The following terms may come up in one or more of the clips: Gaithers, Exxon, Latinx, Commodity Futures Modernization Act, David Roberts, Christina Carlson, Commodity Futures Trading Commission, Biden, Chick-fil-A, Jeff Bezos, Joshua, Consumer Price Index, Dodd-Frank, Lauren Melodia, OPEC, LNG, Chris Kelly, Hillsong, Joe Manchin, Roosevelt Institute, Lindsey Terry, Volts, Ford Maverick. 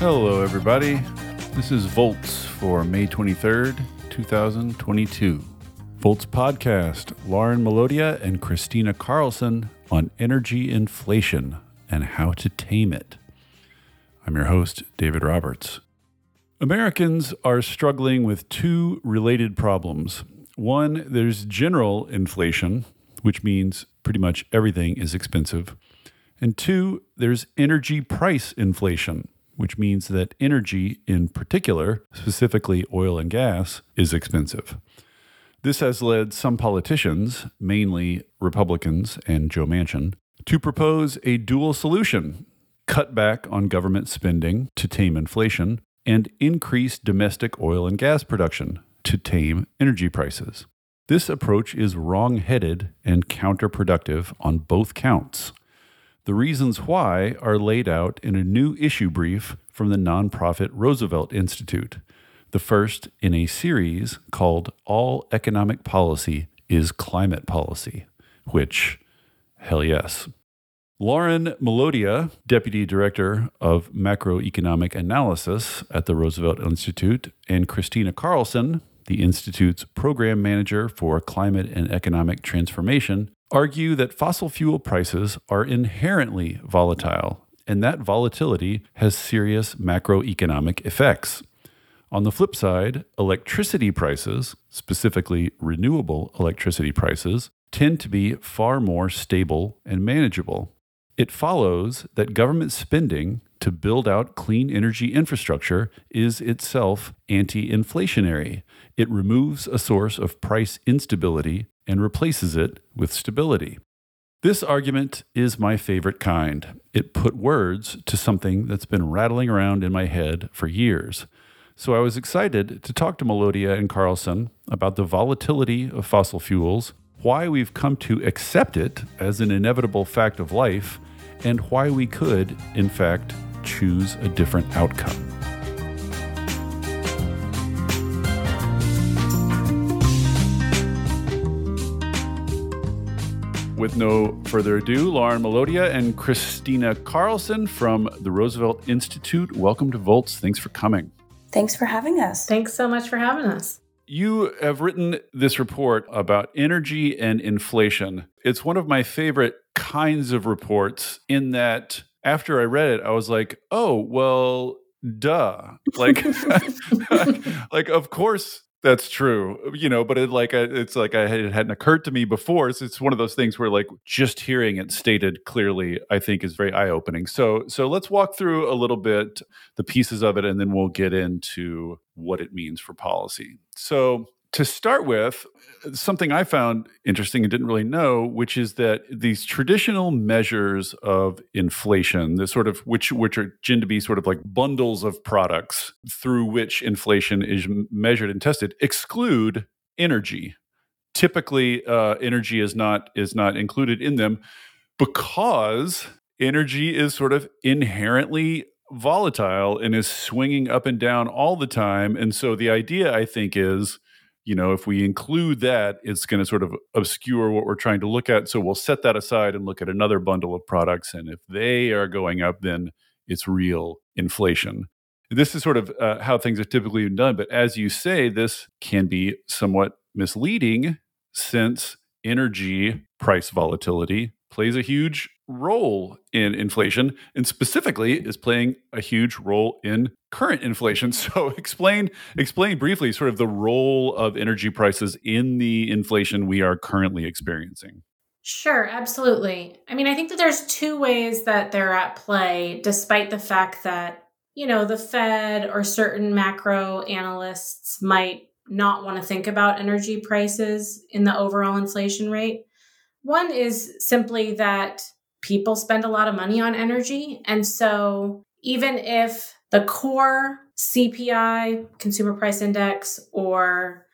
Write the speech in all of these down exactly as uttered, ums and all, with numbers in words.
Hello, everybody. This is Volts for May twenty-third, twenty twenty-two. Volts podcast, Lauren Melodia and Christina Carlson on energy inflation and how to tame it. I'm your host, David Roberts. Americans are struggling with two related problems. One, there's general inflation, which means pretty much everything is expensive. And two, there's energy price inflation, which means that energy in particular, specifically oil and gas, is expensive. This has led some politicians, mainly Republicans and Joe Manchin, to propose a dual solution: cut back on government spending to tame inflation and increase domestic oil and gas production to tame energy prices. This approach is wrong-headed and counterproductive on both counts. The reasons why are laid out in a new issue brief from the nonprofit Roosevelt Institute, the first in a series called All Economic Policy is Climate Policy, which, hell yes. Lauren Melodia, Deputy Director of Macroeconomic Analysis at the Roosevelt Institute, and Christina Carlson, the Institute's Program Manager for Climate and Economic Transformation, argue that fossil fuel prices are inherently volatile, and that volatility has serious macroeconomic effects. On the flip side, electricity prices, specifically renewable electricity prices, tend to be far more stable and manageable. It follows that government spending to build out clean energy infrastructure is itself anti-inflationary. It removes a source of price instability and replaces it with stability. This argument is my favorite kind. It put words to something that's been rattling around in my head for years. So I was excited to talk to Melodia and Carlson about the volatility of fossil fuels, why we've come to accept it as an inevitable fact of life, and why we could, in fact, choose a different outcome. With no further ado, Lauren Melodia and Christina Carlson from the Roosevelt Institute, welcome to Volts. Thanks for coming. Thanks for having us. Thanks so much for having us. You have written this report about energy and inflation. It's one of my favorite kinds of reports in that after I read it, I was like, oh, well, duh. Like, like of course. That's true, you know, but it like it's like I had, it hadn't occurred to me before. So it's one of those things where like just hearing it stated clearly, I think, is very eye-opening. So so let's walk through a little bit the pieces of it, and then we'll get into what it means for policy. So to start with, something I found interesting and didn't really know, which is that these traditional measures of inflation, the sort of which which are tend to be sort of like bundles of products through which inflation is measured and tested, exclude energy. Typically, uh, energy is not is not included in them because energy is sort of inherently volatile and is swinging up and down all the time. And so the idea, I think, is, you know, if we include that, it's going to sort of obscure what we're trying to look at. So we'll set that aside and look at another bundle of products. And if they are going up, then it's real inflation. This is sort of uh, how things are typically done. But as you say, this can be somewhat misleading since energy price volatility plays a huge role in inflation, and specifically is playing a huge role in current inflation. So explain explain briefly sort of the role of energy prices in the inflation we are currently experiencing. Sure, absolutely. I mean, I think that there's two ways that they're at play, despite the fact that, you know, the Fed or certain macro analysts might not want to think about energy prices in the overall inflation rate. One is simply that people spend a lot of money on energy. And so even if the core C P I, Consumer Price Index, or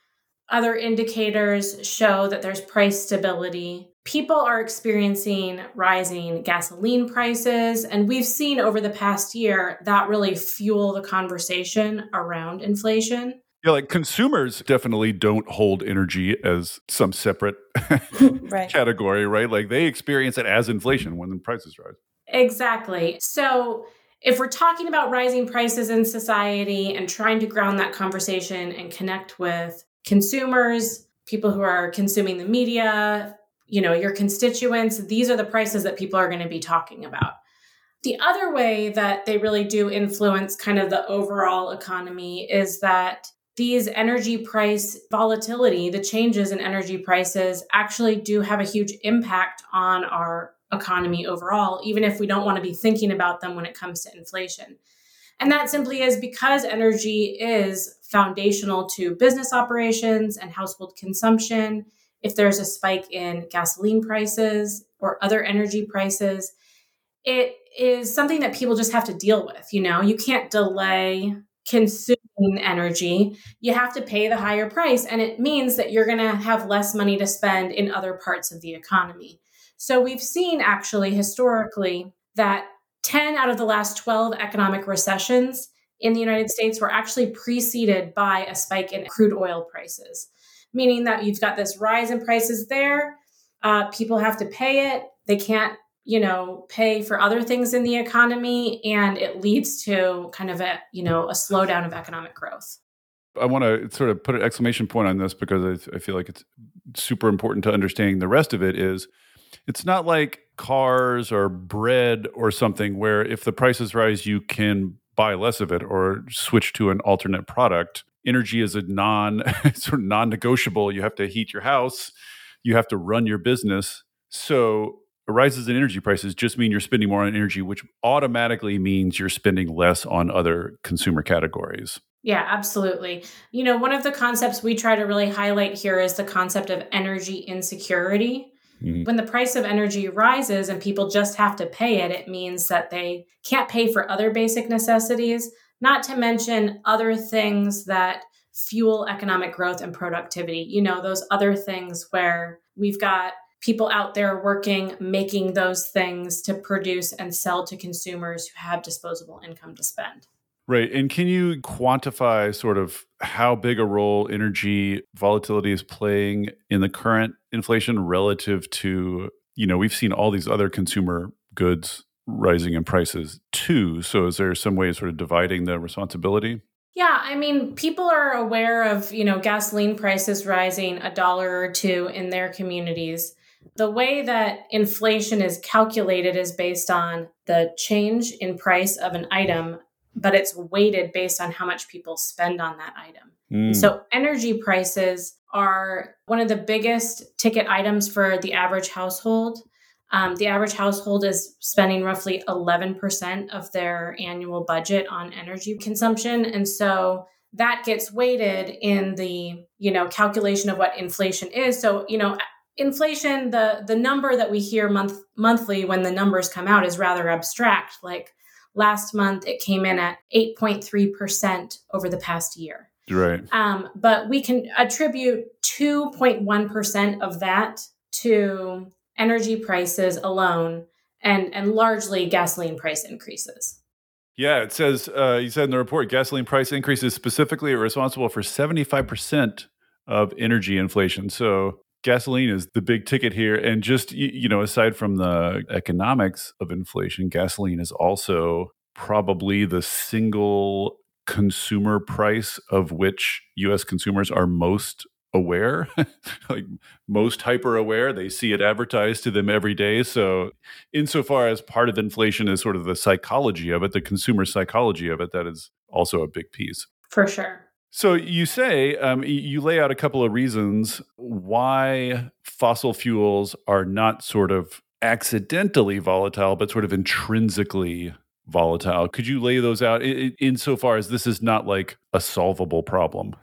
other indicators show that there's price stability, people are experiencing rising gasoline prices. And we've seen over the past year that really fuel the conversation around inflation. Yeah, like consumers definitely don't hold energy as some separate right. category, right? Like they experience it as inflation when the prices rise. Exactly. So if we're talking about rising prices in society and trying to ground that conversation and connect with consumers, people who are consuming the media, you know, your constituents, these are the prices that people are going to be talking about. The other way that they really do influence kind of the overall economy is that these energy price volatility, the changes in energy prices actually do have a huge impact on our economy overall, even if we don't want to be thinking about them when it comes to inflation. And that simply is because energy is foundational to business operations and household consumption. If there's a spike in gasoline prices or other energy prices, it is something that people just have to deal with. You know, you can't delay consuming energy. You have to pay the higher price, and it means that you're going to have less money to spend in other parts of the economy. So we've seen actually historically that ten out of the last twelve economic recessions in the United States were actually preceded by a spike in crude oil prices, meaning that you've got this rise in prices there. Uh, people have to pay it. They can't, you know, pay for other things in the economy, and it leads to kind of a, you know, a slowdown of economic growth. I want to sort of put an exclamation point on this because I, I feel like it's super important to understanding the rest of it is it's not like cars or bread or something where if the prices rise, you can buy less of it or switch to an alternate product. Energy is a non sort of non-negotiable. You have to heat your house. You have to run your business. So rises in energy prices just mean you're spending more on energy, which automatically means you're spending less on other consumer categories. Yeah, absolutely. You know, one of the concepts we try to really highlight here is the concept of energy insecurity. Mm-hmm. When the price of energy rises and people just have to pay it, it means that they can't pay for other basic necessities, not to mention other things that fuel economic growth and productivity. You know, those other things where we've got people out there working, making those things to produce and sell to consumers who have disposable income to spend. Right. And can you quantify sort of how big a role energy volatility is playing in the current inflation relative to, you know, we've seen all these other consumer goods rising in prices too. So is there some way of sort of dividing the responsibility? Yeah, I mean, people are aware of, you know, gasoline prices rising a dollar or two in their communities. The way that inflation is calculated is based on the change in price of an item, but it's weighted based on how much people spend on that item. Mm. So energy prices are one of the biggest ticket items for the average household. Um, the average household is spending roughly eleven percent of their annual budget on energy consumption. And so that gets weighted in the, you know, calculation of what inflation is. So, you know, inflation, the the number that we hear month monthly when the numbers come out is rather abstract. Like last month, it came in at eight point three percent over the past year. Right. Um, but we can attribute two point one percent of that to energy prices alone and and largely gasoline price increases. Yeah, it says, uh, you said in the report, gasoline price increases specifically are responsible for seventy-five percent of energy inflation. So gasoline is the big ticket here. And just, you know, aside from the economics of inflation, gasoline is also probably the single consumer price of which U S consumers are most aware, like most hyper aware. They see it advertised to them every day. So insofar as part of inflation is sort of the psychology of it, the consumer psychology of it, that is also a big piece. For sure. So you say, um, you lay out a couple of reasons why fossil fuels are not sort of accidentally volatile, but sort of intrinsically volatile. Could you lay those out in, insofar as this is not like a solvable problem?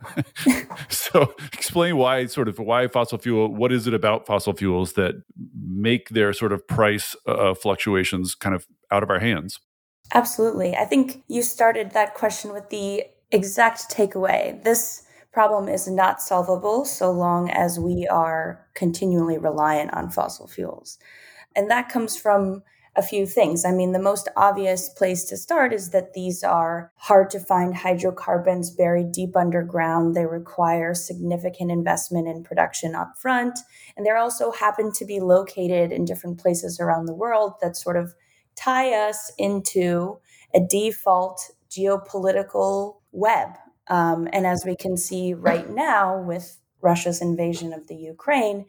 So explain why sort of why fossil fuel, what is it about fossil fuels that make their sort of price uh, fluctuations kind of out of our hands? Absolutely. I think you started that question with the exact takeaway. This problem is not solvable so long as we are continually reliant on fossil fuels. And that comes from a few things. I mean, the most obvious place to start is that these are hard to find hydrocarbons buried deep underground. They require significant investment in production up front. And they also happen to be located in different places around the world that sort of tie us into a default geopolitical web. Um, and as we can see right now with Russia's invasion of the Ukraine,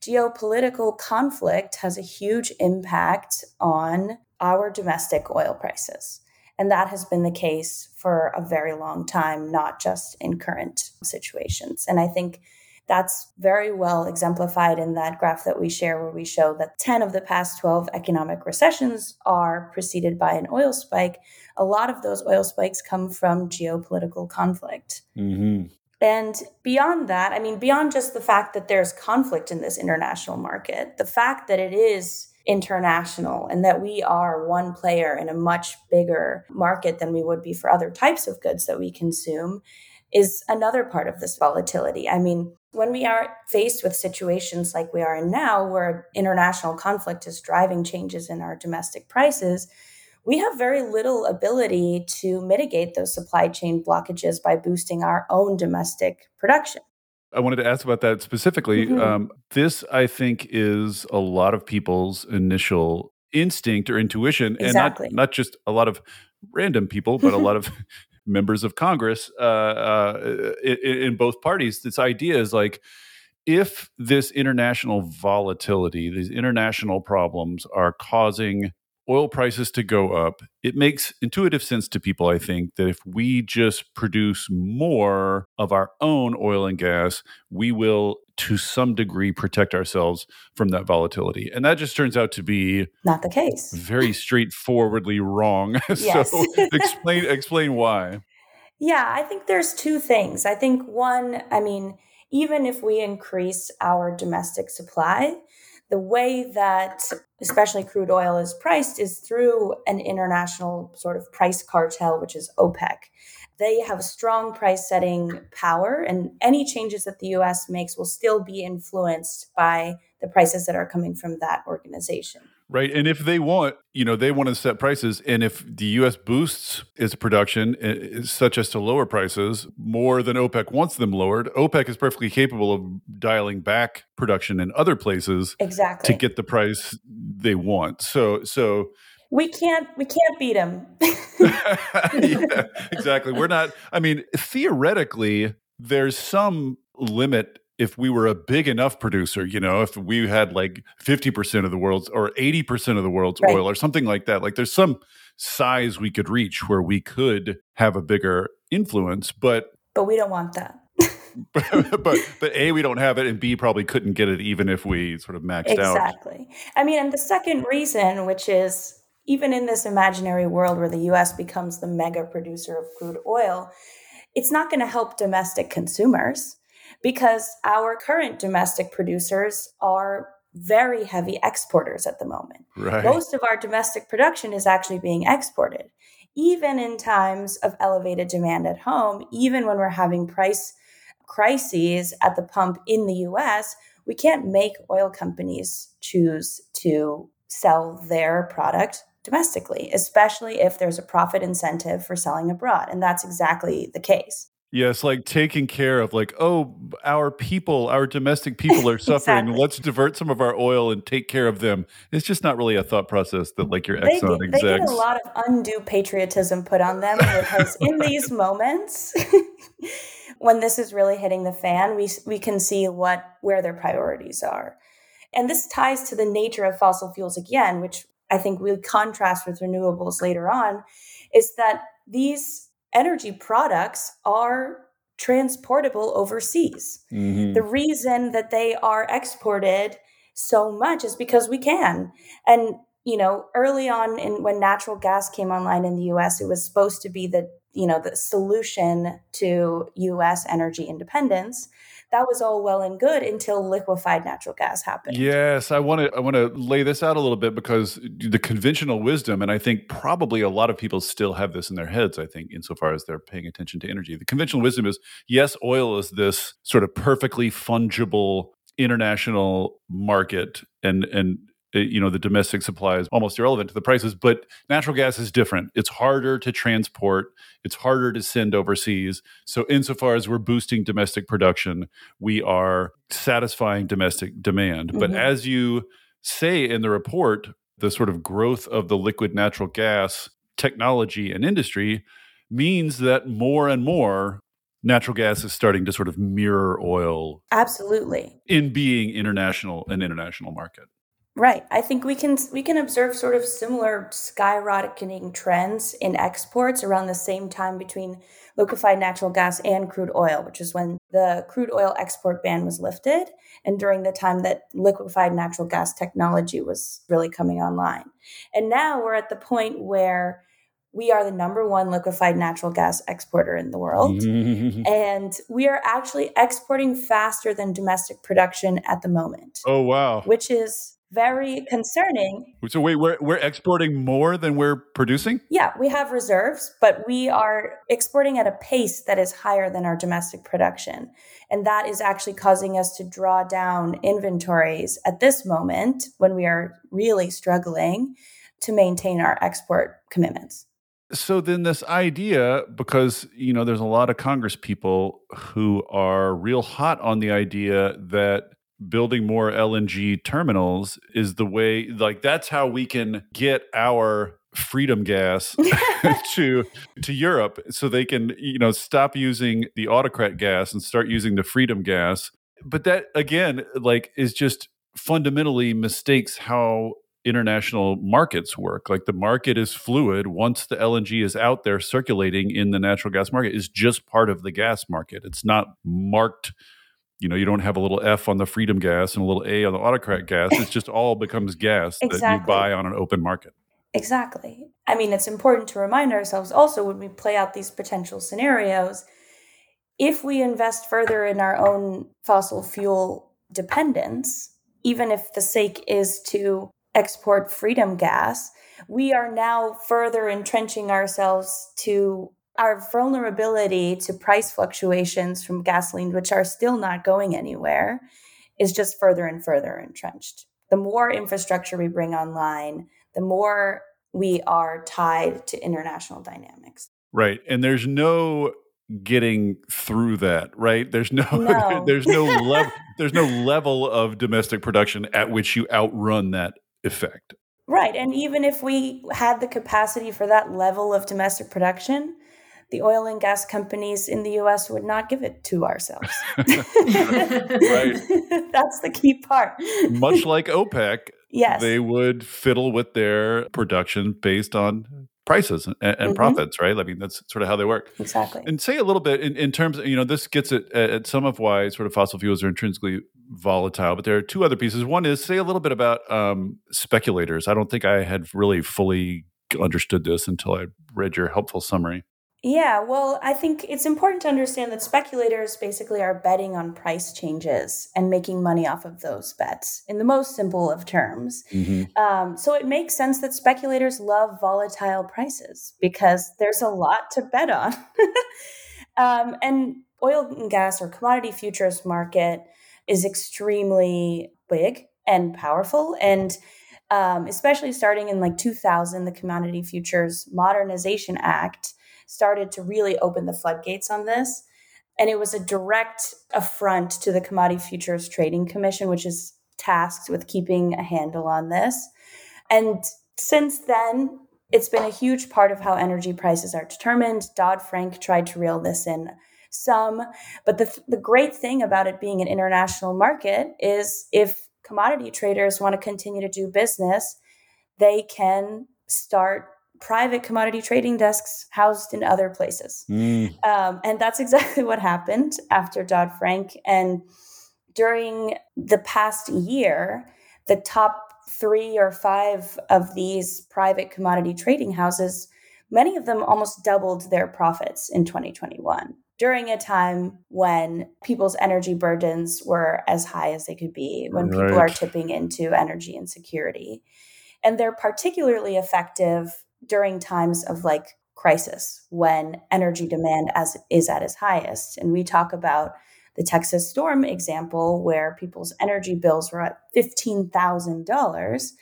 geopolitical conflict has a huge impact on our domestic oil prices. And that has been the case for a very long time, not just in current situations. And I think that's very well exemplified in that graph that we share, where we show that ten of the past twelve economic recessions are preceded by an oil spike. A lot of those oil spikes come from geopolitical conflict. Mm-hmm. And beyond that, I mean, beyond just the fact that there's conflict in this international market, the fact that it is international and that we are one player in a much bigger market than we would be for other types of goods that we consume is another part of this volatility. I mean, when we are faced with situations like we are in now, where international conflict is driving changes in our domestic prices, we have very little ability to mitigate those supply chain blockages by boosting our own domestic production. I wanted to ask about that specifically. Mm-hmm. Um, this, I think, is a lot of people's initial instinct or intuition, exactly. and not, not just a lot of random people, but a lot of members of Congress uh, uh, in, in both parties. This idea is like, if this international volatility, these international problems are causing oil prices to go up, it makes intuitive sense to people, I think, that if we just produce more of our own oil and gas, we will, to some degree, protect ourselves from that volatility. And that just turns out to be not the case. Very straightforwardly wrong. Yes. So explain explain why. Yeah, I think there's two things. I think one, I mean, even if we increase our domestic supply, the way that especially crude oil is priced is through an international sort of price cartel, which is OPEC. They have strong price setting power, and any changes that the U S makes will still be influenced by the prices that are coming from that organization. Right. And if they want, you know, they want to set prices. And if the U S boosts its production such as to lower prices more than OPEC wants them lowered, OPEC is perfectly capable of dialing back production in other places exactly. to get the price they want. So, so we can't, we can't beat them. Yeah, exactly. We're not, I mean, theoretically, there's some limit. If we were a big enough producer, you know, if we had like fifty percent of the world's or eighty percent of the world's right. oil or something like that, like there's some size we could reach where we could have a bigger influence, but... But we don't want that. but, but but A, we don't have it, and B, probably couldn't get it even if we sort of maxed exactly. out. Exactly. I mean, and the second reason, which is even in this imaginary world where the U S becomes the mega producer of crude oil, it's not going to help domestic consumers, because our current domestic producers are very heavy exporters at the moment. Right. Most of our domestic production is actually being exported. Even in times of elevated demand at home, even when we're having price crises at the pump in the U S, we can't make oil companies choose to sell their product domestically, especially if there's a profit incentive for selling abroad. And that's exactly the case. Yes, like taking care of like, oh, our people, our domestic people are suffering. Exactly. Let's divert some of our oil and take care of them. It's just not really a thought process that like your Exxon they, execs. They get a lot of undue patriotism put on them, because in these moments, when this is really hitting the fan, we we can see what where their priorities are. And this ties to the nature of fossil fuels again, which I think we'll contrast with renewables later on, is that these energy products are transportable overseas. Mm-hmm. The reason that they are exported so much is because we can. And, you know, early on in when natural gas came online in the U S, it was supposed to be the, you know, the solution to U S energy independence. That was all well and good until liquefied natural gas happened. Yes, I want to I want to lay this out a little bit, because the conventional wisdom, and I think probably a lot of people still have this in their heads, I think, insofar as they're paying attention to energy. The conventional wisdom is, yes, oil is this sort of perfectly fungible international market, and and you know, the domestic supply is almost irrelevant to the prices, but natural gas is different. It's harder to transport. It's harder to send overseas. So insofar as we're boosting domestic production, we are satisfying domestic demand. Mm-hmm. But as you say in the report, the sort of growth of the liquid natural gas technology and industry means that more and more natural gas is starting to sort of mirror oil. Absolutely. In being international, an international market. Right. I think we can we can observe sort of similar skyrocketing trends in exports around the same time between liquefied natural gas and crude oil, which is when the crude oil export ban was lifted and during the time that liquefied natural gas technology was really coming online. And now we're at the point where we are the number one liquefied natural gas exporter in the world. And we are actually exporting faster than domestic production at the moment. Oh, wow. Which is very concerning. So wait, we're, we're exporting more than we're producing? Yeah, we have reserves, but we are exporting at a pace that is higher than our domestic production. And that is actually causing us to draw down inventories at this moment when we are really struggling to maintain our export commitments. So then this idea, because, you know, there's a lot of Congress people who are real hot on the idea that building more L N G terminals is the way, like, that's how we can get our freedom gas to to Europe, so they can, you know, stop using the autocrat gas and start using the freedom gas. But that, again, like, is just fundamentally mistakes how international markets work. Like, the market is fluid. Once the L N G is out there circulating in the natural gas market, it's just part of the gas market. It's not marked. You know, you don't have a little F on the freedom gas and a little A on the autocrat gas. It just all becomes gas exactly. that you buy on an open market. Exactly. I mean, it's important to remind ourselves also when we play out these potential scenarios, if we invest further in our own fossil fuel dependence, even if the sake is to export freedom gas, we are now further entrenching ourselves to our vulnerability to price fluctuations from gasoline, which are still not going anywhere, is just further and further entrenched. The more infrastructure we bring online, the more we are tied to international dynamics. Right. And there's no getting through that, right? There's no, no. there's no level, there's no level of domestic production at which you outrun that effect. Right. And even if we had the capacity for that level of domestic production, the oil and gas companies in the U S would not give it to ourselves. Right. That's the key part. Much like OPEC, yes, they would fiddle with their production based on prices and, and mm-hmm. profits, right? I mean, that's sort of how they work. Exactly. And say a little bit in, in terms of, you know, this gets at, at some of why sort of fossil fuels are intrinsically volatile, but there are two other pieces. One is say a little bit about um, speculators. I don't think I had really fully understood this until I read your helpful summary. Yeah, well, I think it's important to understand that speculators basically are betting on price changes and making money off of those bets in the most simple of terms. Mm-hmm. Um, so it makes sense that speculators love volatile prices because there's a lot to bet on. um, and oil and gas or commodity futures market is extremely big and powerful, and um, especially starting in like two thousand, the Commodity Futures Modernization Act started to really open the floodgates on this. And it was a direct affront to the Commodity Futures Trading Commission, which is tasked with keeping a handle on this. And since then, it's been a huge part of how energy prices are determined. Dodd-Frank tried to reel this in some. But the, the great thing about it being an international market is if commodity traders want to continue to do business, they can start private commodity trading desks housed in other places. Mm. Um, and that's exactly what happened after Dodd-Frank. And during the past year, the top three or five of these private commodity trading houses, many of them almost doubled their profits in twenty twenty-one during a time when people's energy burdens were as high as they could be, when right. people are tipping into energy insecurity. And they're particularly effective during times of like crisis when energy demand as is at its highest. And we talk about the Texas storm example where people's energy bills were at fifteen thousand dollars.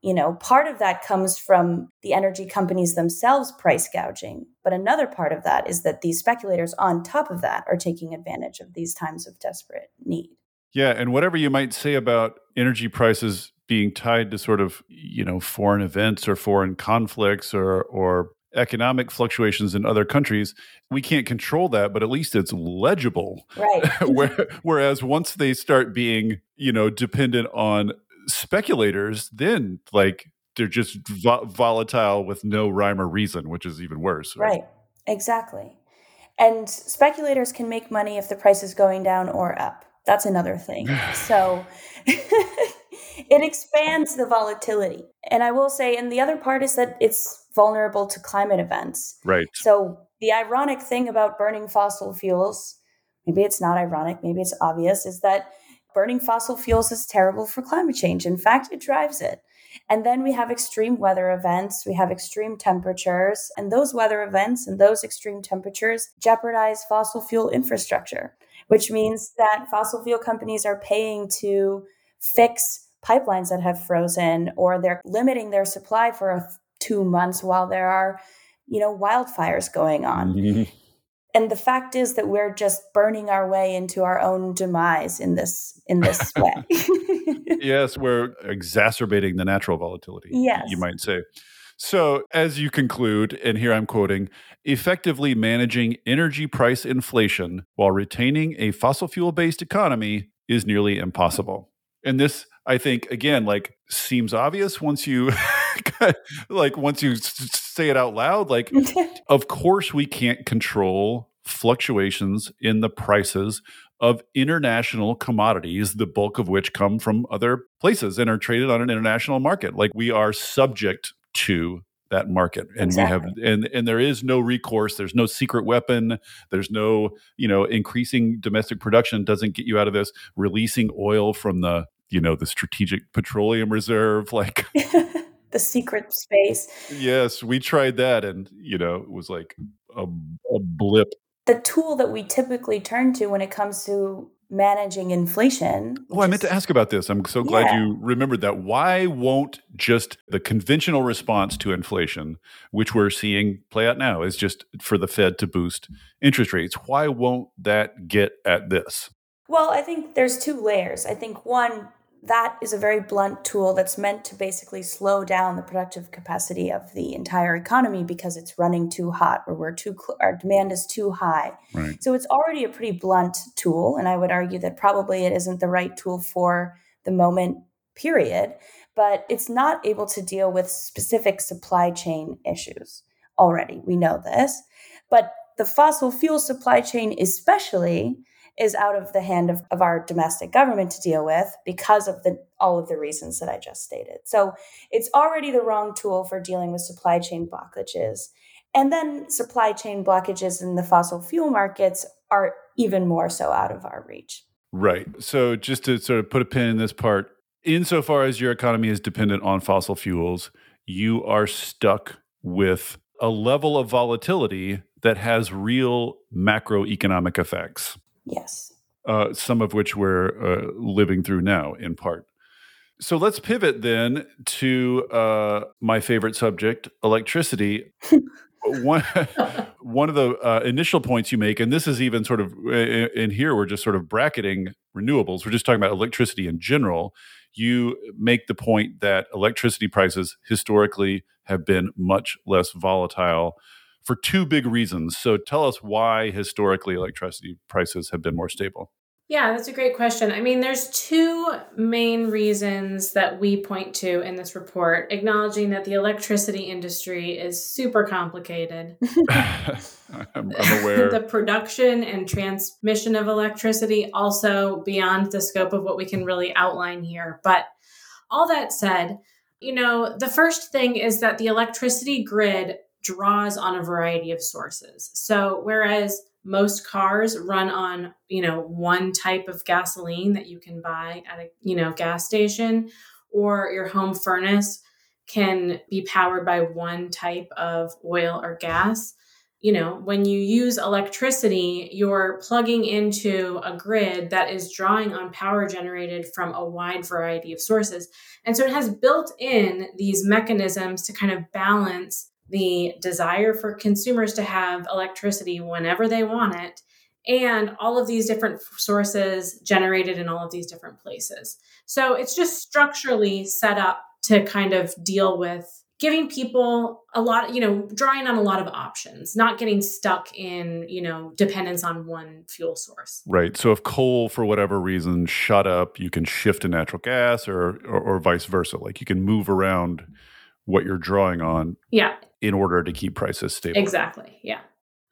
You know, part of that comes from the energy companies themselves price gouging. But another part of that is that these speculators on top of that are taking advantage of these times of desperate need. Yeah. And whatever you might say about energy prices being tied to sort of, you know, foreign events or foreign conflicts or or economic fluctuations in other countries. We can't control that, but at least it's legible. Right. Whereas once they start being, you know, dependent on speculators, then like they're just vo- volatile with no rhyme or reason, which is even worse. Right. Right. Exactly. And speculators can make money if the price is going down or up. That's another thing. So it expands the volatility. And I will say, and the other part is that it's vulnerable to climate events. Right. So the ironic thing about burning fossil fuels, maybe it's not ironic, maybe it's obvious, is that burning fossil fuels is terrible for climate change. In fact, it drives it. And then we have extreme weather events, we have extreme temperatures, and those weather events and those extreme temperatures jeopardize fossil fuel infrastructure, which means that fossil fuel companies are paying to fix pipelines that have frozen, or they're limiting their supply for a, two months while there are, you know, wildfires going on. And the fact is that we're just burning our way into our own demise in this in this way. Yes, we're exacerbating the natural volatility, yes. You might say. So as you conclude, and here I'm quoting, effectively managing energy price inflation while retaining a fossil fuel-based economy is nearly impossible. And this, I think, again, like seems obvious once you... like once you say it out loud, like, of course we can't control fluctuations in the prices of international commodities, the bulk of which come from other places and are traded on an international market. Like we are subject to that market, and exactly. we have, and, and there is no recourse. There's no secret weapon. There's no, you know, increasing domestic production doesn't get you out of this. Releasing oil from the, you know, the strategic petroleum reserve, like. The secret space. Yes, we tried that and, you know, it was like a, a blip. The tool that we typically turn to when it comes to managing inflation. Oh, I meant is, to ask about this. I'm so glad yeah. you remembered that. Why won't just the conventional response to inflation, which we're seeing play out now, is just for the Fed to boost interest rates? Why won't that get at this? Well, I think there's two layers. I think one... that is a very blunt tool that's meant to basically slow down the productive capacity of the entire economy because it's running too hot or we're too cl- our demand is too high. Right. So it's already a pretty blunt tool, and I would argue that probably it isn't the right tool for the moment, period. But it's not able to deal with specific supply chain issues already. We know this. But the fossil fuel supply chain especially is out of the hand of, of our domestic government to deal with because of the all of the reasons that I just stated. So it's already the wrong tool for dealing with supply chain blockages. And then supply chain blockages in the fossil fuel markets are even more so out of our reach. Right. So just to sort of put a pin in this part, insofar as your economy is dependent on fossil fuels, you are stuck with a level of volatility that has real macroeconomic effects. Yes. Uh, some of which we're uh, living through now in part. So let's pivot then to uh, my favorite subject, electricity. one, one of the uh, initial points you make, and this is even sort of, in, in here we're just sort of bracketing renewables. We're just talking about electricity in general. You make the point that electricity prices historically have been much less volatile for two big reasons. So tell us why historically electricity prices have been more stable. Yeah, that's a great question. I mean, there's two main reasons that we point to in this report, acknowledging that the electricity industry is super complicated. I'm, I'm aware. The production and transmission of electricity also beyond the scope of what we can really outline here. But all that said, you know, the first thing is that the electricity grid draws on a variety of sources. So whereas most cars run on, you know, one type of gasoline that you can buy at a, you know, gas station, or your home furnace can be powered by one type of oil or gas, you know, when you use electricity, you're plugging into a grid that is drawing on power generated from a wide variety of sources. And so it has built in these mechanisms to kind of balance the desire for consumers to have electricity whenever they want it and all of these different sources generated in all of these different places. So it's just structurally set up to kind of deal with giving people a lot, you know, drawing on a lot of options, not getting stuck in, you know, dependence on one fuel source. Right. So if coal, for whatever reason, shut up, you can shift to natural gas or, or, or vice versa. Like you can move around what you're drawing on yeah. in order to keep prices stable. Exactly. Yeah.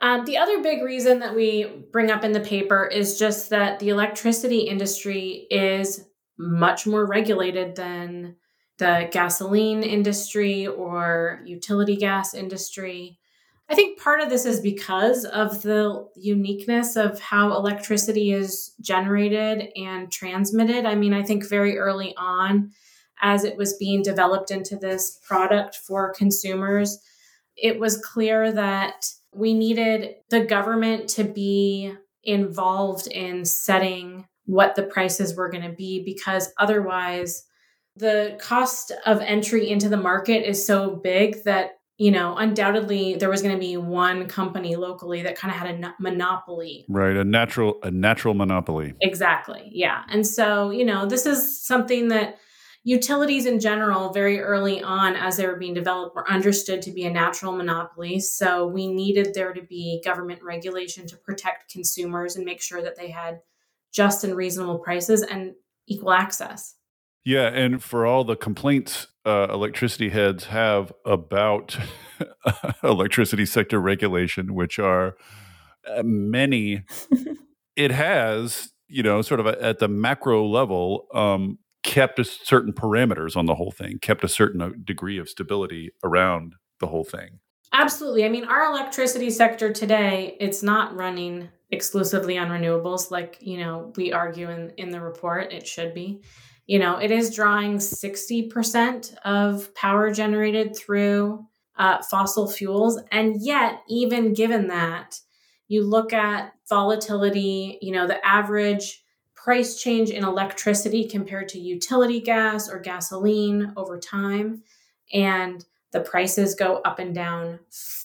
Um, the other big reason that we bring up in the paper is just that the electricity industry is much more regulated than the gasoline industry or utility gas industry. I think part of this is because of the uniqueness of how electricity is generated and transmitted. I mean, I think very early on, as it was being developed into this product for consumers, it was clear that we needed the government to be involved in setting what the prices were going to be, because otherwise the cost of entry into the market is so big that, you know, undoubtedly there was going to be one company locally that kind of had a monopoly. Right. A natural, a natural monopoly. Exactly. Yeah. And so, you know, this is something that utilities in general, very early on as they were being developed, were understood to be a natural monopoly. So we needed there to be government regulation to protect consumers and make sure that they had just and reasonable prices and equal access. Yeah. And for all the complaints uh, electricity heads have about electricity sector regulation, which are uh, many, it has, you know, sort of a, at the macro level, um, kept a certain parameters on the whole thing, kept a certain degree of stability around the whole thing. Absolutely. I mean, our electricity sector today, it's not running exclusively on renewables. Like, you know, we argue in, in the report, it should be, you know, it is drawing sixty percent of power generated through uh, fossil fuels. And yet, even given that, you look at volatility, you know, the average price change in electricity compared to utility gas or gasoline over time, and the prices go up and down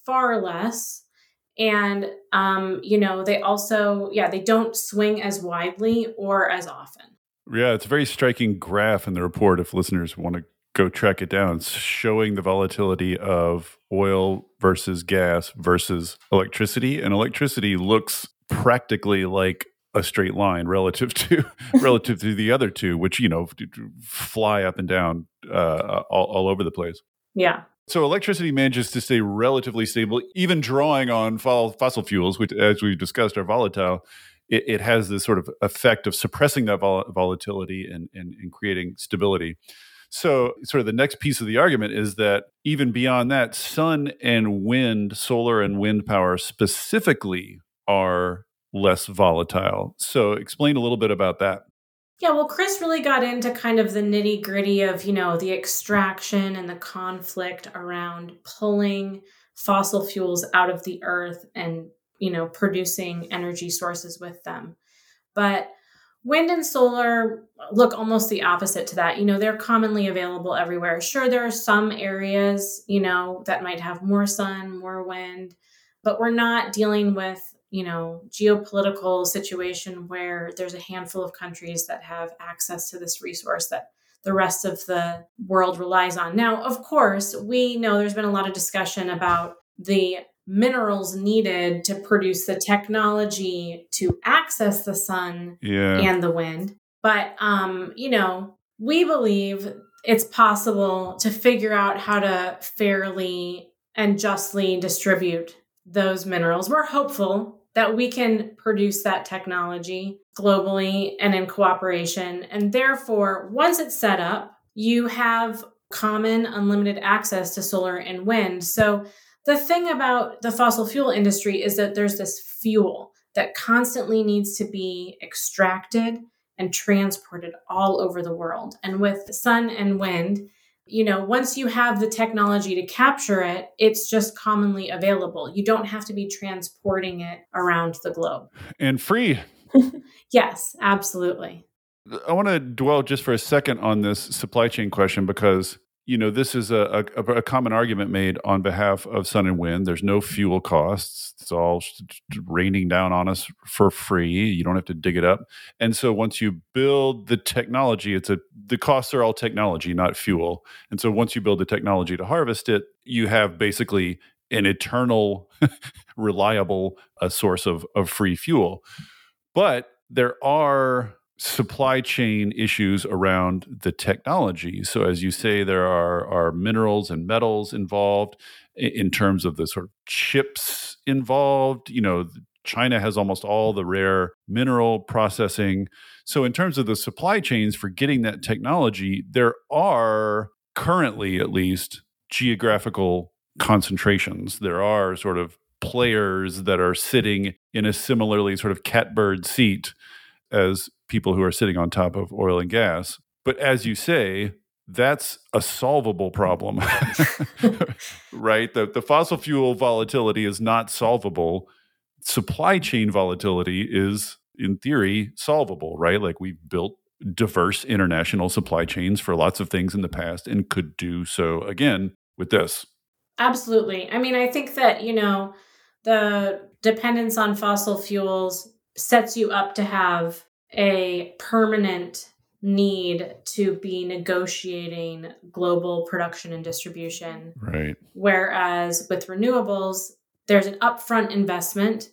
far less. And, um, you know, they also, yeah, they don't swing as widely or as often. Yeah, it's a very striking graph in the report, if listeners want to go track it down. It's showing the volatility of oil versus gas versus electricity. And electricity looks practically like a straight line relative to relative to the other two, which, you know, fly up and down uh, all, all over the place. Yeah. So electricity manages to stay relatively stable, even drawing on fossil fuels, which, as we've discussed, are volatile. It, it has this sort of effect of suppressing that vol- volatility and, and, and creating stability. So sort of the next piece of the argument is that even beyond that, sun and wind, solar and wind power specifically, are less volatile. So explain a little bit about that. Yeah, well, Chris really got into kind of the nitty gritty of, you know, the extraction and the conflict around pulling fossil fuels out of the earth and, you know, producing energy sources with them. But wind and solar look almost the opposite to that. You know, they're commonly available everywhere. Sure, there are some areas, you know, that might have more sun, more wind, but we're not dealing with, you know, geopolitical situation where there's a handful of countries that have access to this resource that the rest of the world relies on. Now, of course, we know there's been a lot of discussion about the minerals needed to produce the technology to access the sun yeah. and the wind. But, um, you know, we believe it's possible to figure out how to fairly and justly distribute those minerals. We're hopeful that we can produce that technology globally and in cooperation. And therefore, once it's set up, you have common unlimited access to solar and wind. So the thing about the fossil fuel industry is that there's this fuel that constantly needs to be extracted and transported all over the world. And with sun and wind, you know, once you have the technology to capture it, it's just commonly available. You don't have to be transporting it around the globe. And free. Yes, absolutely. I want to dwell just for a second on this supply chain question, because you know, this is a, a, a common argument made on behalf of sun and wind. There's no fuel costs. It's all raining down on us for free. You don't have to dig it up. And so once you build the technology, it's a the costs are all technology, not fuel. And so once you build the technology to harvest it, you have basically an eternal, reliable uh, source of, of free fuel. But there are supply chain issues around the technology. So as you say, there are, are minerals and metals involved in, in terms of the sort of chips involved. You know, China has almost all the rare mineral processing. So in terms of the supply chains for getting that technology, there are currently at least geographical concentrations. There are sort of players that are sitting in a similarly sort of catbird seat as people who are sitting on top of oil and gas. But as you say, that's a solvable problem, right? The, the fossil fuel volatility is not solvable. Supply chain volatility is, in theory, solvable, right? Like we've built diverse international supply chains for lots of things in the past and could do so again with this. Absolutely. I mean, I think that, you know, the dependence on fossil fuels sets you up to have a permanent need to be negotiating global production and distribution. Right. Whereas with renewables, there's an upfront investment.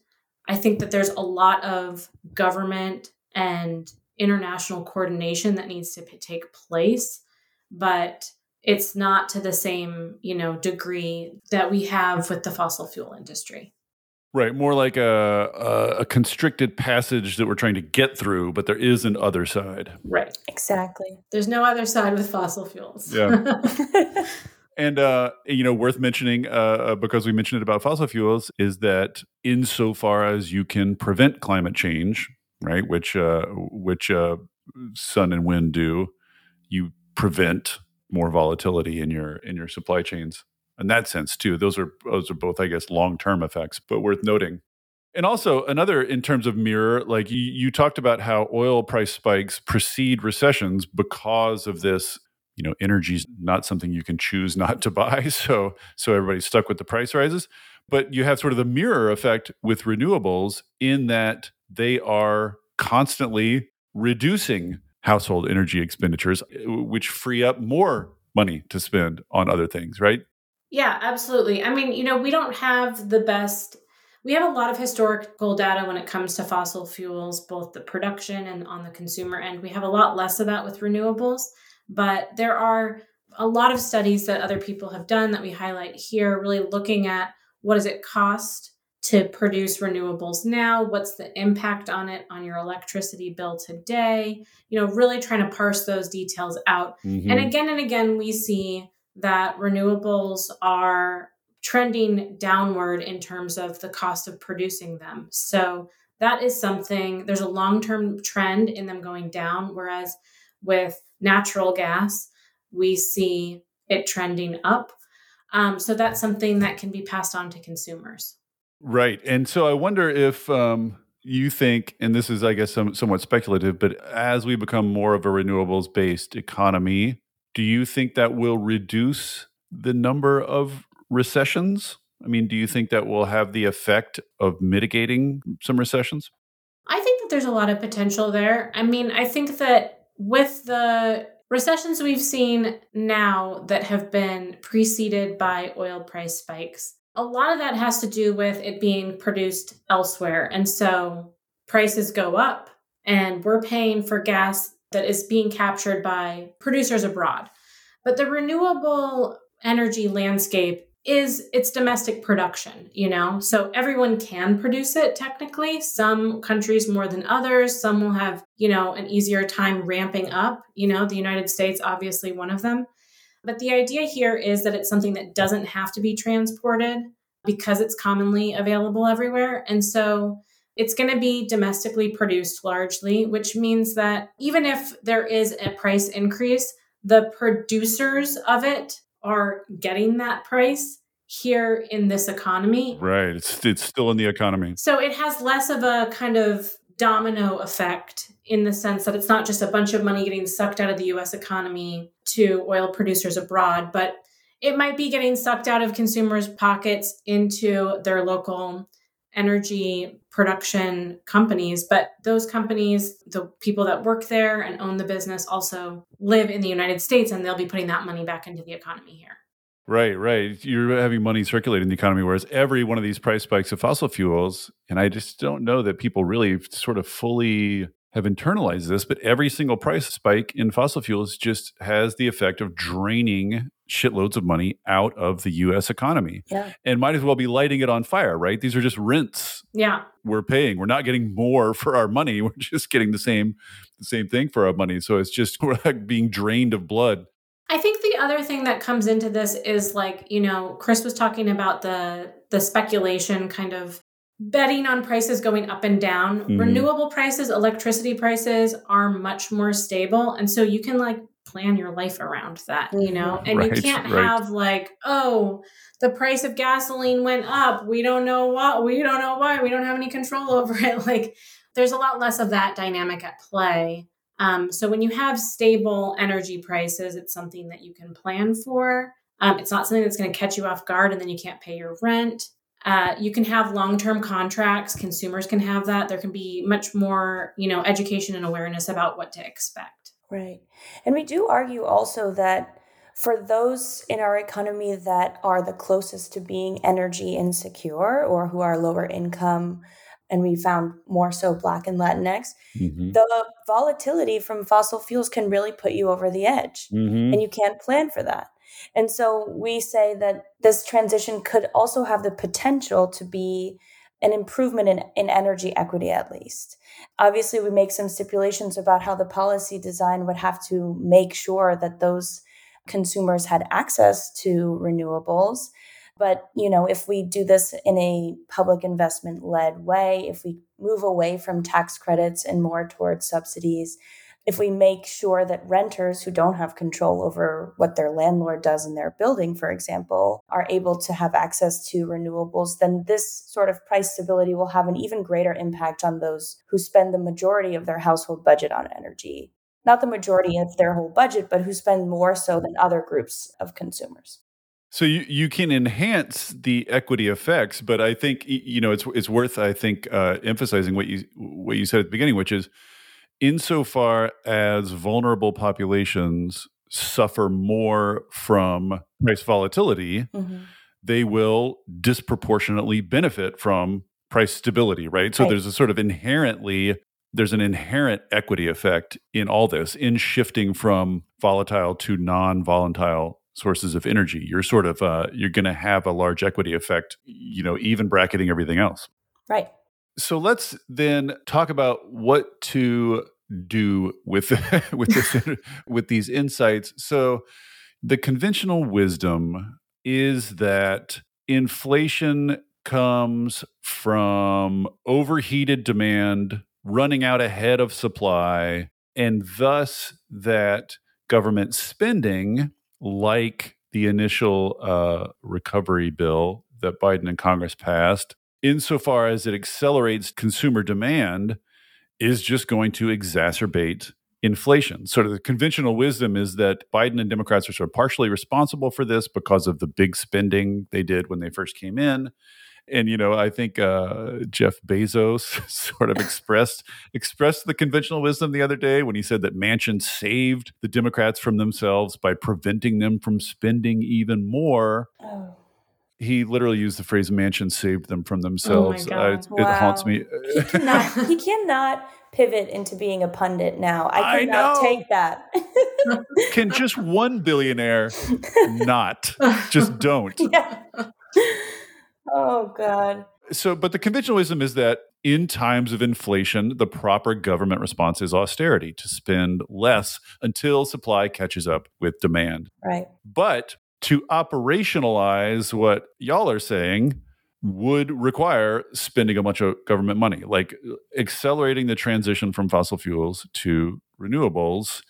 I think that there's a lot of government and international coordination that needs to p- take place, but it's not to the same, you know, degree that we have with the fossil fuel industry. Right, more like a, a a constricted passage that we're trying to get through, but there is an other side. Right, exactly. There's no other side with fossil fuels. Yeah. And, uh, you know, worth mentioning, uh, because we mentioned it about fossil fuels, is that insofar as you can prevent climate change, right, which, uh, which uh, sun and wind do, you prevent more volatility in your in your supply chains. In that sense, too, those are those are both, I guess, long-term effects, but worth noting. And also another in terms of mirror, like you, you talked about how oil price spikes precede recessions because of this. You know, energy's not something you can choose not to buy, so so everybody's stuck with the price rises. But you have sort of the mirror effect with renewables in that they are constantly reducing household energy expenditures, which free up more money to spend on other things, right? Yeah, absolutely. I mean, you know, we don't have the best, we have a lot of historical data when it comes to fossil fuels, both the production and on the consumer end. We have a lot less of that with renewables, but there are a lot of studies that other people have done that we highlight here, really looking at what does it cost to produce renewables now? What's the impact on it on your electricity bill today? You know, really trying to parse those details out. Mm-hmm. And again and again, we see that renewables are trending downward in terms of the cost of producing them. So that is something, there's a long-term trend in them going down, whereas with natural gas, we see it trending up. Um, so that's something that can be passed on to consumers. Right. And so I wonder if um, you think, and this is, I guess, some, somewhat speculative, but as we become more of a renewables-based economy, do you think that will reduce the number of recessions? I mean, do you think that will have the effect of mitigating some recessions? I think that there's a lot of potential there. I mean, I think that with the recessions we've seen now that have been preceded by oil price spikes, a lot of that has to do with it being produced elsewhere. And so prices go up and we're paying for gas that is being captured by producers abroad. But the renewable energy landscape is its domestic production, you know? So everyone can produce it technically. Some countries more than others. Some will have, you know, an easier time ramping up, you know, the United States, obviously one of them. But the idea here is that it's something that doesn't have to be transported because it's commonly available everywhere. And so it's going to be domestically produced largely, which means that even if there is a price increase, the producers of it are getting that price here in this economy. Right. It's it's still in the economy. So it has less of a kind of domino effect in the sense that it's not just a bunch of money getting sucked out of the U S economy to oil producers abroad, but it might be getting sucked out of consumers' pockets into their local energy production companies. But those companies, the people that work there and own the business also live in the United States, and they'll be putting that money back into the economy here. Right, right. You're having money circulate in the economy, whereas every one of these price spikes of fossil fuels, and I just don't know that people really sort of fully have internalized this, but every single price spike in fossil fuels just has the effect of draining shitloads of money out of the U S economy. Yeah. And might as well be lighting it on fire, right? These are just rents. Yeah. We're paying. We're not getting more for our money. We're just getting the same, the same thing for our money. So it's just we're like being drained of blood. I think the other thing that comes into this is like, you know, Chris was talking about the the speculation, kind of betting on prices going up and down. Mm-hmm. Renewable prices, electricity prices are much more stable. And so you can like plan your life around that, you know, and right, you can't right. have like, oh, the price of gasoline went up. We don't know what, we don't know why, we don't have any control over it. Like there's a lot less of that dynamic at play. Um, so when you have stable energy prices, it's something that you can plan for. Um, it's not something that's going to catch you off guard and then you can't pay your rent. Uh, you can have long-term contracts. Consumers can have that. There can be much more, you know, education and awareness about what to expect. Right. And we do argue also that for those in our economy that are the closest to being energy insecure or who are lower income, and we found more so Black and Latinx, mm-hmm. the volatility from fossil fuels can really put you over the edge, mm-hmm. and you can't plan for that. And so we say that this transition could also have the potential to be an improvement in, in energy equity, at least. Obviously, we make some stipulations about how the policy design would have to make sure that those consumers had access to renewables. But, you know, if we do this in a public investment-led way, if we move away from tax credits and more towards subsidies, if we make sure that renters who don't have control over what their landlord does in their building, for example, are able to have access to renewables, then this sort of price stability will have an even greater impact on those who spend the majority of their household budget on energy. Not the majority of their whole budget, but who spend more so than other groups of consumers. So you, you can enhance the equity effects, but I think, you know, it's it's worth, I think, uh, emphasizing what you what you said at the beginning, which is insofar as vulnerable populations suffer more from price volatility, mm-hmm. they will disproportionately benefit from price stability, right? So right. there's a sort of inherently, there's an inherent equity effect in all this, in shifting from volatile to non-volatile sources of energy. You're sort of uh, you're going to have a large equity effect, you know, even bracketing everything else. Right. So let's then talk about what to do with with this, with these insights. So the conventional wisdom is that inflation comes from overheated demand running out ahead of supply, and thus that government spending, like the initial uh, recovery bill that Biden and Congress passed, insofar as it accelerates consumer demand, is just going to exacerbate inflation. So the conventional wisdom is that Biden and Democrats are sort of partially responsible for this because of the big spending they did when they first came in. And, you know, I think uh, Jeff Bezos sort of expressed expressed the conventional wisdom the other day when he said that Manchin saved the Democrats from themselves by preventing them from spending even more. Oh. He literally used the phrase Manchin saved them from themselves. Oh my God. I, it wow. haunts me. He cannot, he cannot pivot into being a pundit now. I cannot I take that. Can just one billionaire not? Just don't. Yeah. Oh, God. So, but the conventional wisdom is that in times of inflation, the proper government response is austerity, to spend less until supply catches up with demand. Right. But to operationalize what y'all are saying would require spending a bunch of government money, like accelerating the transition from fossil fuels to renewables.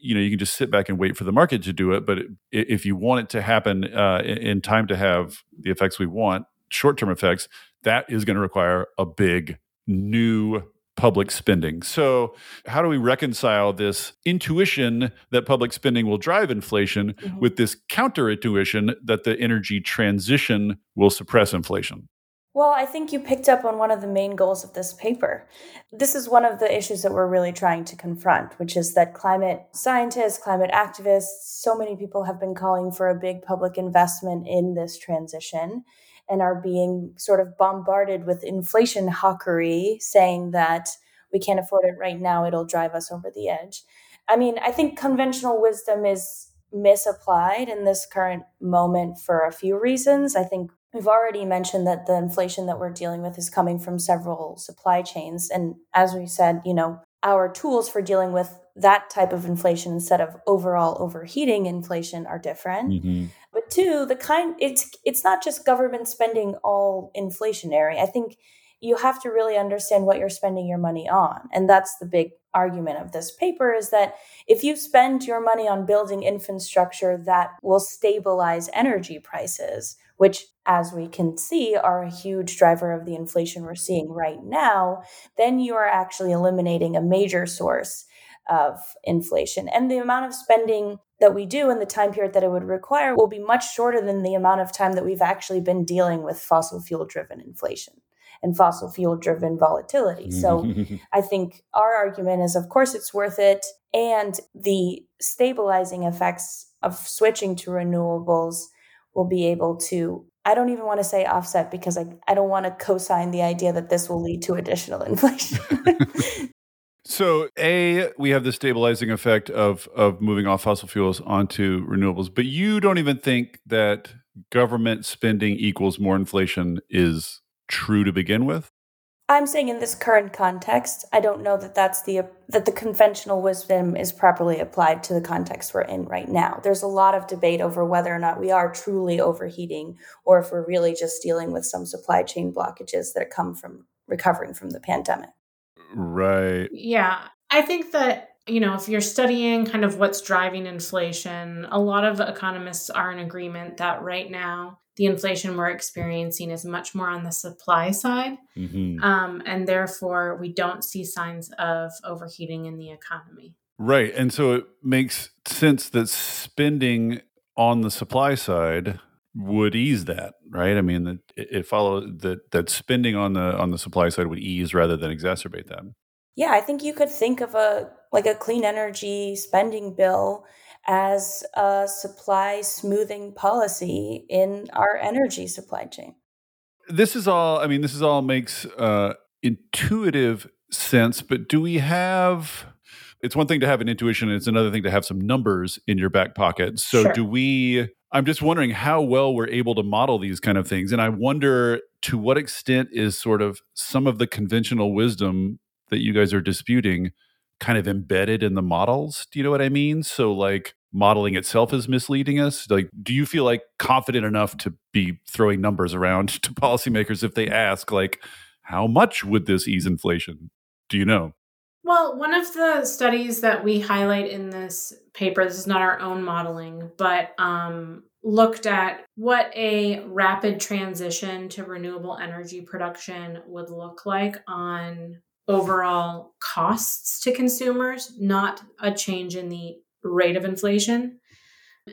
You know, you can just sit back and wait for the market to do it. But it, if you want it to happen uh, in time to have the effects we want, short-term effects, that is going to require a big new public spending. So how do we reconcile this intuition that public spending will drive inflation mm-hmm. with this counter intuition that the energy transition will suppress inflation? Well, I think you picked up on one of the main goals of this paper. This is one of the issues that we're really trying to confront, which is that climate scientists, climate activists, so many people have been calling for a big public investment in this transition and are being sort of bombarded with inflation hawkery, saying that we can't afford it right now, it'll drive us over the edge. I mean, I think conventional wisdom is misapplied in this current moment for a few reasons. I think we've already mentioned that the inflation that we're dealing with is coming from several supply chains. And as we said, you know, our tools for dealing with that type of inflation instead of overall overheating inflation are different. Mm-hmm. But two, the kind it's it's not just government spending all inflationary. I think you have to really understand what you're spending your money on. And that's the big argument of this paper, is that if you spend your money on building infrastructure that will stabilize energy prices, which, as we can see, are a huge driver of the inflation we're seeing right now, then you are actually eliminating a major source of inflation. And the amount of spending that we do in the time period that it would require will be much shorter than the amount of time that we've actually been dealing with fossil fuel-driven inflation and fossil fuel-driven volatility. So I think our argument is, of course, it's worth it. And the stabilizing effects of switching to renewables will be able to, I don't even want to say offset, because I, I don't want to co-sign the idea that this will lead to additional inflation. So A, we have the stabilizing effect of of moving off fossil fuels onto renewables, but you don't even think that government spending equals more inflation is true to begin with? I'm saying in this current context, I don't know that that's the that the conventional wisdom is properly applied to the context we're in right now. There's a lot of debate over whether or not we are truly overheating or if we're really just dealing with some supply chain blockages that come from recovering from the pandemic. Right. Yeah. I think that, you know, if you're studying kind of what's driving inflation, a lot of economists are in agreement that right now the inflation we're experiencing is much more on the supply side. Mm-hmm. Um, and therefore, we don't see signs of overheating in the economy. Right. And so it makes sense that spending on the supply side would ease that, right? I mean, it, it followed that that spending on the on the supply side would ease rather than exacerbate that. Yeah, I think you could think of a like a clean energy spending bill as a supply smoothing policy in our energy supply chain. This is all. I mean, this is all makes uh, intuitive sense. But do we have? It's one thing to have an intuition, and it's another thing to have some numbers in your back pocket. So sure. do we? I'm just wondering how well we're able to model these kind of things. And I wonder to what extent is sort of some of the conventional wisdom that you guys are disputing kind of embedded in the models? Do you know what I mean? So like modeling itself is misleading us. Like, do you feel like confident enough to be throwing numbers around to policymakers if they ask, like, how much would this ease inflation? Do you know? Well, one of the studies that we highlight in this paper, this is not our own modeling, but um, looked at what a rapid transition to renewable energy production would look like on overall costs to consumers, not a change in the rate of inflation.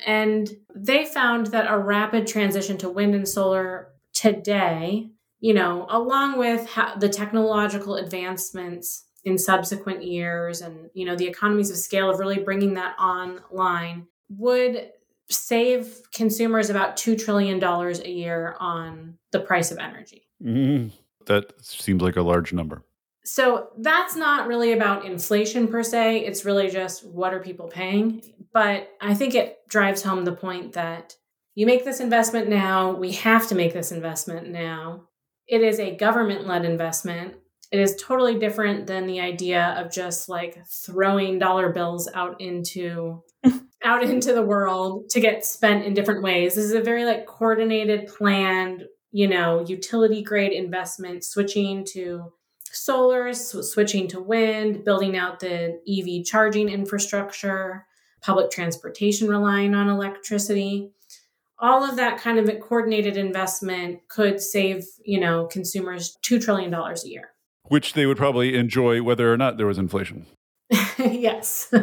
And they found that a rapid transition to wind and solar today, you know, along with how the technological advancements in subsequent years and, you know, the economies of scale of really bringing that online would save consumers about two trillion dollars a year on the price of energy. Mm-hmm. That seems like a large number. So that's not really about inflation per se. It's really just what are people paying? But I think it drives home the point that you make this investment now. We have to make this investment now. It is a government-led investment. It is totally different than the idea of just like throwing dollar bills out into out into the world to get spent in different ways. This is a very like coordinated, planned, you know, utility grade investment, switching to solar, sw- switching to wind, building out the E V charging infrastructure, public transportation relying on electricity. All of that kind of coordinated investment could save, you know, consumers two trillion dollars a year. which they would probably enjoy whether or not there was inflation. Yes.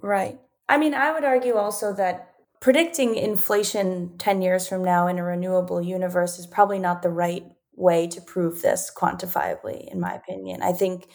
Right. I mean, I would argue also that predicting inflation ten years from now in a renewable universe is probably not the right way to prove this quantifiably, in my opinion. I think,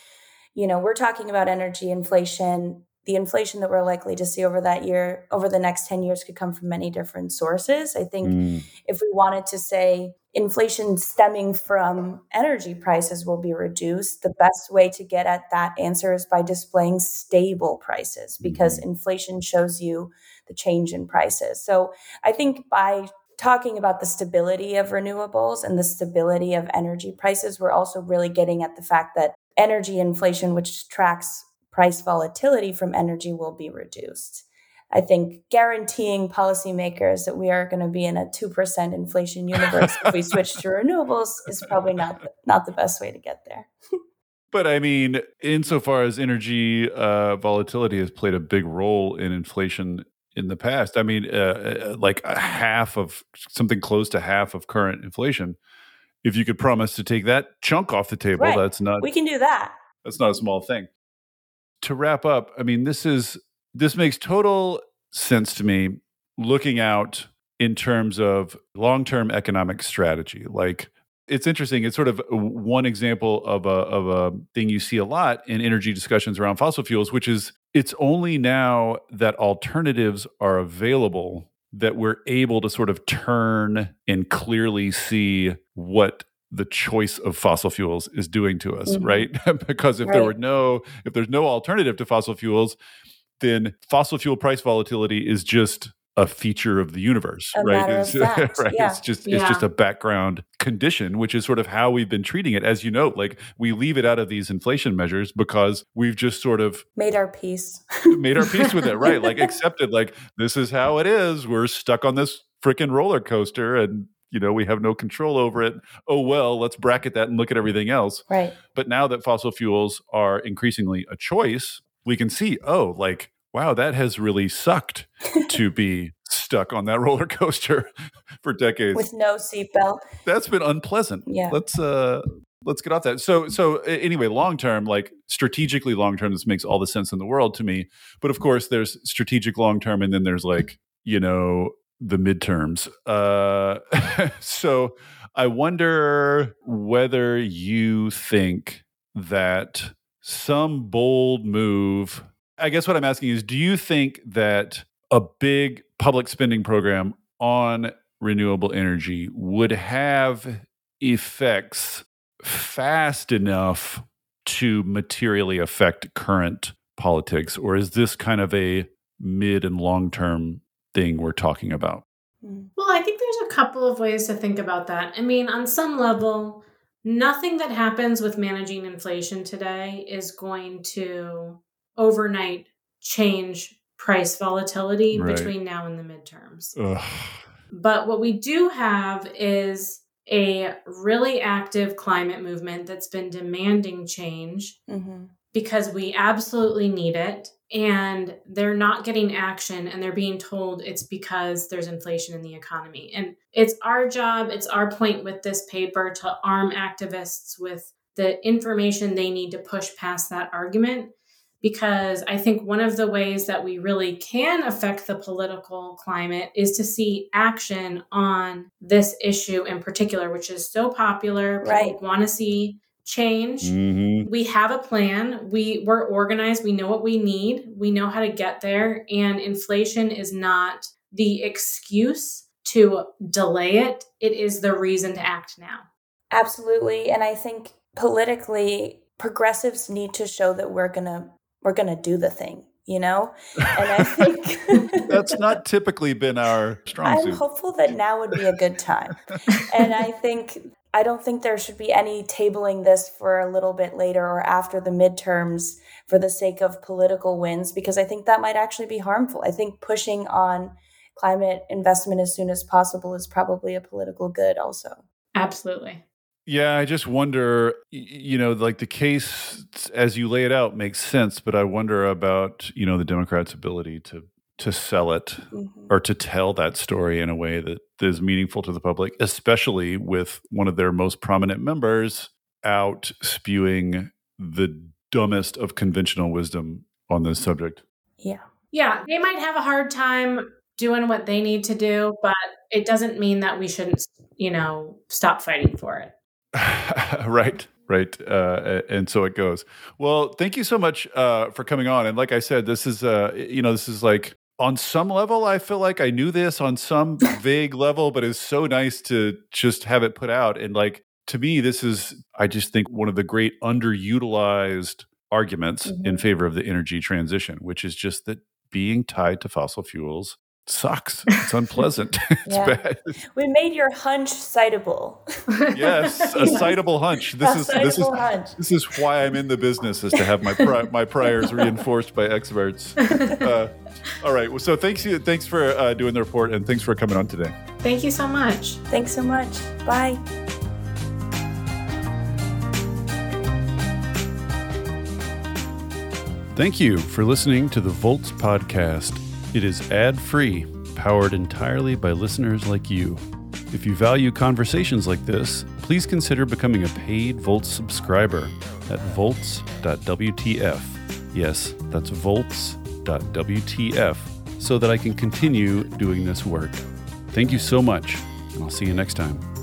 you know, we're talking about energy inflation. The inflation that we're likely to see over that year, over the next ten years, could come from many different sources. I think mm. if we wanted to say inflation stemming from energy prices will be reduced, the best way to get at that answer is by displaying stable prices, because mm-hmm. inflation shows you the change in prices. So I think by talking about the stability of renewables and the stability of energy prices, we're also really getting at the fact that energy inflation, which tracks price volatility from energy, will be reduced. I think guaranteeing policymakers that we are going to be in a two percent inflation universe if we switch to renewables is probably not, not the best way to get there. But I mean, insofar as energy uh, volatility has played a big role in inflation in the past, I mean, uh, like a half of something close to half of current inflation, if you could promise to take that chunk off the table, right. that's not... We can do that. That's not a small thing. To wrap up, I mean, this is this makes total sense to me looking out in terms of long-term economic strategy. Like, it's interesting. It's sort of one example of a of a thing you see a lot in energy discussions around fossil fuels, which is it's only now that alternatives are available that we're able to sort of turn and clearly see what the choice of fossil fuels is doing to us, mm-hmm. right? Because if right. there were no, if there's no alternative to fossil fuels, then fossil fuel price volatility is just a feature of the universe, a right? It's, right? Yeah. it's just yeah. it's just a background condition, which is sort of how we've been treating it. As you know, like, we leave it out of these inflation measures because we've just sort of made our peace, made our peace with it, right? Like, accepted, like, this is how it is. We're stuck on this freaking roller coaster, and you know, we have no control over it. Oh, well, let's bracket that and look at everything else. Right. But now that fossil fuels are increasingly a choice, we can see, oh, like, wow, that has really sucked to be stuck on that roller coaster for decades. With no seatbelt. That's been unpleasant. Yeah. Let's, uh, let's get off that. So, so anyway, long-term, like strategically long-term, this makes all the sense in the world to me. But of course, there's strategic long-term, and then there's like, you know, the midterms. Uh, so I wonder whether you think that some bold move, I guess what I'm asking is, do you think that a big public spending program on renewable energy would have effects fast enough to materially affect current politics? Or is this kind of a mid and long-term thing we're talking about? Well, I think there's a couple of ways to think about that. I mean, on some level, nothing that happens with managing inflation today is going to overnight change price volatility right. between now and the midterms. Ugh. But what we do have is a really active climate movement that's been demanding change mm-hmm. because we absolutely need it. And they're not getting action, and they're being told it's because there's inflation in the economy. And it's our job, it's our point with this paper to arm activists with the information they need to push past that argument. Because I think one of the ways that we really can affect the political climate is to see action on this issue in particular, which is so popular. People right. want to see change. Mm-hmm. We have a plan. We we're organized. We know what we need. We know how to get there. And inflation is not the excuse to delay it. It is the reason to act now. Absolutely. And I think politically, progressives need to show that we're gonna we're gonna do the thing. You know, and I think that's not typically been our strong suit. I'm hopeful that now would be a good time, and I think. I don't think there should be any tabling this for a little bit later or after the midterms for the sake of political wins, because I think that might actually be harmful. I think pushing on climate investment as soon as possible is probably a political good also. Absolutely. Yeah, I just wonder, you know, like the case as you lay it out makes sense, but I wonder about, you know, the Democrats' ability to to sell it mm-hmm. or to tell that story in a way that is meaningful to the public, especially with one of their most prominent members out spewing the dumbest of conventional wisdom on this subject. Yeah. Yeah. They might have a hard time doing what they need to do, but it doesn't mean that we shouldn't, you know, stop fighting for it. Right. Right. Uh, and so it goes. Well, thank you so much uh, for coming on. And like I said, this is, uh, you know, this is like, on some level, I feel like I knew this on some vague level, but it's so nice to just have it put out. And like, to me, this is, I just think, one of the great underutilized arguments mm-hmm. in favor of the energy transition, which is just that being tied to fossil fuels sucks. It's unpleasant. It's yeah. bad. We made your hunch citable. Yes, a citable hunch. This a is this is hunch. This is why I'm in the business, is to have my pri- my priors reinforced by experts. Uh, all right. Well, so thanks you. Thanks for uh, doing the report, and thanks for coming on today. Thank you so much. Thanks so much. Bye. Thank you for listening to the Volts podcast. It is ad-free, powered entirely by listeners like you. If you value conversations like this, please consider becoming a paid Volts subscriber at volts dot w t f. Yes, that's volts dot w t f, so that I can continue doing this work. Thank you so much, and I'll see you next time.